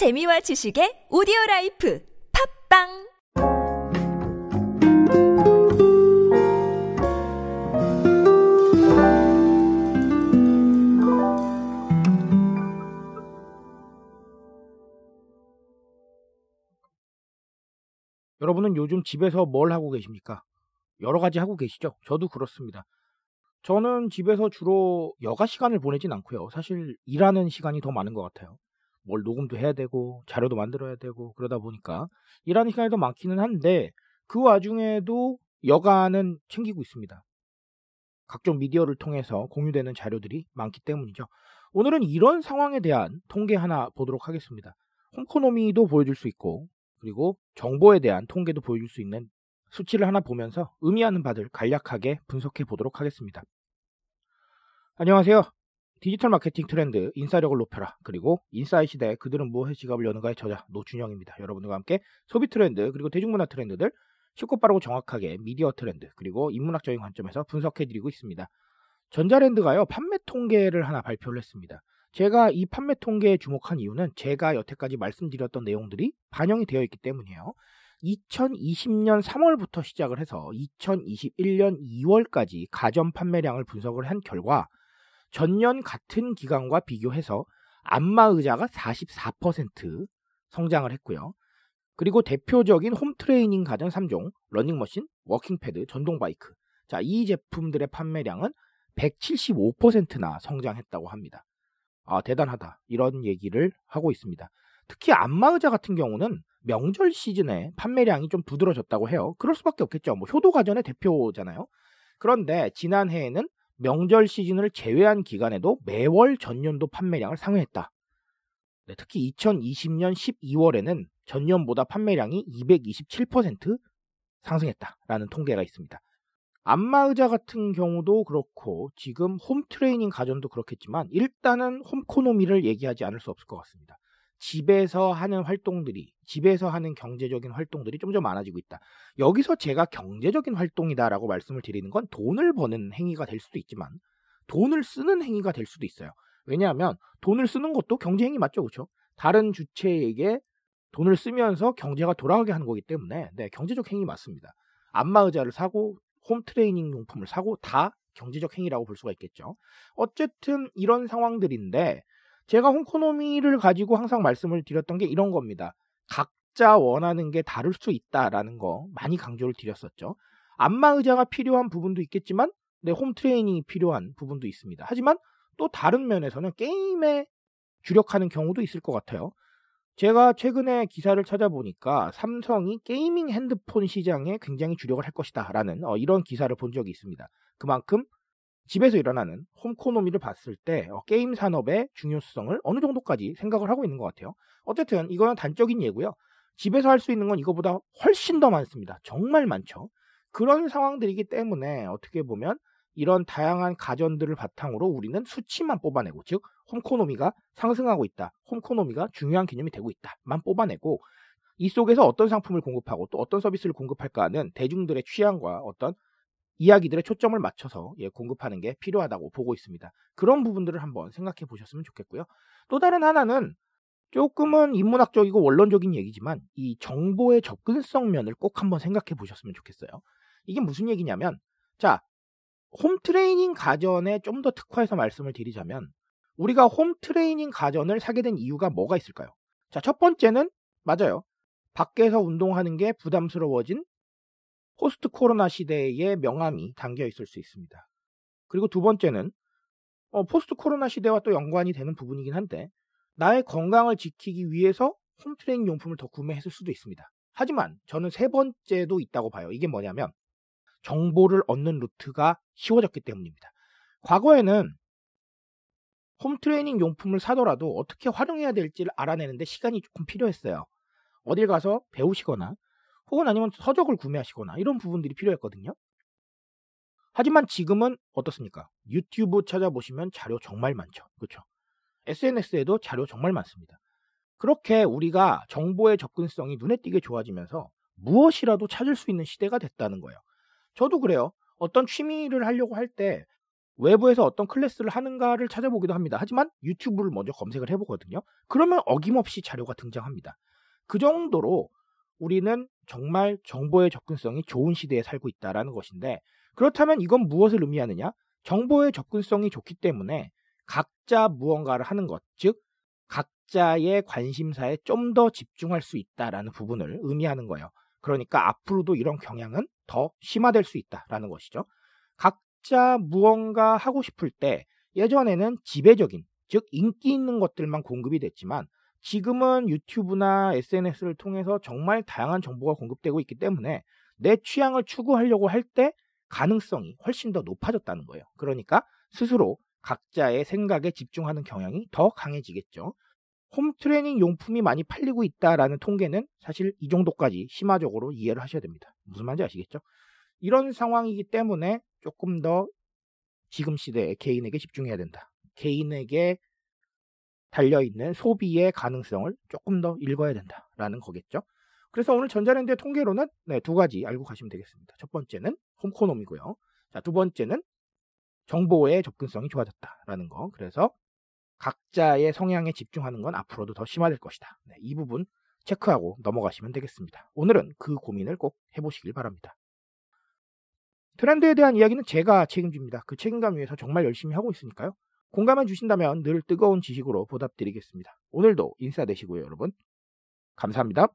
재미와 지식의 오디오라이프 팝빵! 여러분은 요즘 집에서 뭘 하고 계십니까? 여러 가지 하고 계시죠? 저도 그렇습니다. 저는 집에서 주로 여가 시간을 보내진 않고요. 사실 일하는 시간이 더 많은 것 같아요. 뭘 녹음도 해야 되고 자료도 만들어야 되고 그러다 보니까 일하는 시간이 더 많기는 한데 그 와중에도 여가는 챙기고 있습니다. 각종 미디어를 통해서 공유되는 자료들이 많기 때문이죠. 오늘은 이런 상황에 대한 통계 하나 보도록 하겠습니다. 홈코노미도 보여줄 수 있고 그리고 정보에 대한 통계도 보여줄 수 있는 수치를 하나 보면서 의미하는 바를 간략하게 분석해 보도록 하겠습니다. 안녕하세요. 디지털 마케팅 트렌드 인싸력을 높여라 그리고 인싸의 시대에 그들은 무엇의 지갑을 여는가의 저자 노준영입니다. 여러분들과 함께 소비 트렌드 그리고 대중문화 트렌드들 쉽고 빠르고 정확하게 미디어 트렌드 그리고 인문학적인 관점에서 분석해 드리고 있습니다. 전자랜드가요 판매 통계를 하나 발표를 했습니다. 제가 이 판매 통계에 주목한 이유는 제가 여태까지 말씀드렸던 내용들이 반영이 되어 있기 때문이에요. 2020년 3월부터 시작을 해서 2021년 2월까지 가전 판매량을 분석을 한 결과 전년 같은 기간과 비교해서 안마의자가 44% 성장을 했고요. 그리고 대표적인 홈트레이닝 가전 3종, 러닝머신, 워킹패드, 전동바이크. 자, 이 제품들의 판매량은 175%나 성장했다고 합니다. 아, 대단하다. 이런 얘기를 하고 있습니다. 특히 안마의자 같은 경우는 명절 시즌에 판매량이 좀 부드러졌다고 해요. 그럴 수밖에 없겠죠. 뭐 효도가전의 대표잖아요. 그런데 지난해에는 명절 시즌을 제외한 기간에도 매월 전년도 판매량을 상회했다. 네, 특히 2020년 12월에는 전년보다 판매량이 227% 상승했다라는 통계가 있습니다. 안마의자 같은 경우도 그렇고 지금 홈트레이닝 가전도 그렇겠지만 일단은 홈코노미를 얘기하지 않을 수 없을 것 같습니다. 집에서 하는 활동들이, 집에서 하는 경제적인 활동들이 좀 더 많아지고 있다. 여기서 제가 경제적인 활동이다라고 말씀을 드리는 건 돈을 버는 행위가 될 수도 있지만 돈을 쓰는 행위가 될 수도 있어요. 왜냐하면 돈을 쓰는 것도 경제행위 맞죠, 그렇죠? 다른 주체에게 돈을 쓰면서 경제가 돌아가게 하는 거기 때문에 네, 경제적 행위 맞습니다. 안마의자를 사고 홈트레이닝 용품을 사고 다 경제적 행위라고 볼 수가 있겠죠. 어쨌든 이런 상황들인데 제가 홈코노미를 가지고 항상 말씀을 드렸던 게 이런 겁니다. 각자 원하는 게 다를 수 있다라는 거 많이 강조를 드렸었죠. 안마의자가 필요한 부분도 있겠지만 네, 홈트레이닝이 필요한 부분도 있습니다. 하지만 또 다른 면에서는 게임에 주력하는 경우도 있을 것 같아요. 제가 최근에 기사를 찾아보니까 삼성이 게이밍 핸드폰 시장에 굉장히 주력을 할 것이다 라는 이런 기사를 본 적이 있습니다. 그만큼 집에서 일어나는 홈코노미를 봤을 때 게임 산업의 중요성을 어느 정도까지 생각을 하고 있는 것 같아요. 어쨌든 이거는 단적인 예고요. 집에서 할 수 있는 건 이거보다 훨씬 더 많습니다. 정말 많죠. 그런 상황들이기 때문에 어떻게 보면 이런 다양한 가전들을 바탕으로 우리는 수치만 뽑아내고 즉 홈코노미가 상승하고 있다. 홈코노미가 중요한 개념이 되고 있다만 뽑아내고 이 속에서 어떤 상품을 공급하고 또 어떤 서비스를 공급할까는 대중들의 취향과 어떤 이야기들의 초점을 맞춰서 공급하는 게 필요하다고 보고 있습니다. 그런 부분들을 한번 생각해 보셨으면 좋겠고요. 또 다른 하나는 조금은 인문학적이고 원론적인 얘기지만 이 정보의 접근성 면을 꼭 한번 생각해 보셨으면 좋겠어요. 이게 무슨 얘기냐면 자, 홈트레이닝 가전에 좀 더 특화해서 말씀을 드리자면 우리가 홈트레이닝 가전을 사게 된 이유가 뭐가 있을까요? 자, 첫 번째는 맞아요. 밖에서 운동하는 게 부담스러워진 포스트 코로나 시대의 명암이 담겨 있을 수 있습니다. 그리고 두 번째는 포스트 코로나 시대와 또 연관이 되는 부분이긴 한데 나의 건강을 지키기 위해서 홈트레이닝 용품을 더 구매했을 수도 있습니다. 하지만 저는 세 번째도 있다고 봐요. 이게 뭐냐면 정보를 얻는 루트가 쉬워졌기 때문입니다. 과거에는 홈트레이닝 용품을 사더라도 어떻게 활용해야 될지를 알아내는데 시간이 조금 필요했어요. 어딜 가서 배우시거나 혹은 아니면 서적을 구매하시거나 이런 부분들이 필요했거든요. 하지만 지금은 어떻습니까? 유튜브 찾아보시면 자료 정말 많죠. 그렇죠? SNS에도 자료 정말 많습니다. 그렇게 우리가 정보의 접근성이 눈에 띄게 좋아지면서 무엇이라도 찾을 수 있는 시대가 됐다는 거예요. 저도 그래요. 어떤 취미를 하려고 할 때 외부에서 어떤 클래스를 하는가를 찾아보기도 합니다. 하지만 유튜브를 먼저 검색을 해보거든요. 그러면 어김없이 자료가 등장합니다. 그 정도로 우리는 정말 정보의 접근성이 좋은 시대에 살고 있다는 것인데, 그렇다면 이건 무엇을 의미하느냐? 정보의 접근성이 좋기 때문에 각자 무언가를 하는 것, 즉 각자의 관심사에 좀 더 집중할 수 있다는 부분을 의미하는 거예요. 그러니까 앞으로도 이런 경향은 더 심화될 수 있다는 것이죠. 각자 무언가 하고 싶을 때 예전에는 지배적인, 즉 인기 있는 것들만 공급이 됐지만 지금은 유튜브나 SNS를 통해서 정말 다양한 정보가 공급되고 있기 때문에 내 취향을 추구하려고 할 때 가능성이 훨씬 더 높아졌다는 거예요. 그러니까 스스로 각자의 생각에 집중하는 경향이 더 강해지겠죠. 홈트레이닝 용품이 많이 팔리고 있다라는 통계는 사실 이 정도까지 심화적으로 이해를 하셔야 됩니다. 무슨 말인지 아시겠죠? 이런 상황이기 때문에 조금 더 지금 시대에 개인에게 집중해야 된다. 개인에게 달려있는 소비의 가능성을 조금 더 읽어야 된다라는 거겠죠. 그래서 오늘 전자랜드의 통계로는 두 가지 알고 가시면 되겠습니다. 첫 번째는 홈코노미고요. 자, 두 번째는 정보의 접근성이 좋아졌다라는 거. 그래서 각자의 성향에 집중하는 건 앞으로도 더 심화될 것이다. 이 부분 체크하고 넘어가시면 되겠습니다. 오늘은 그 고민을 꼭 해보시길 바랍니다. 트렌드에 대한 이야기는 제가 책임집니다. 그 책임감 위에서 정말 열심히 하고 있으니까요. 공감해 주신다면 늘 뜨거운 지식으로 보답드리겠습니다. 오늘도 인싸 되시고요, 여러분. 감사합니다.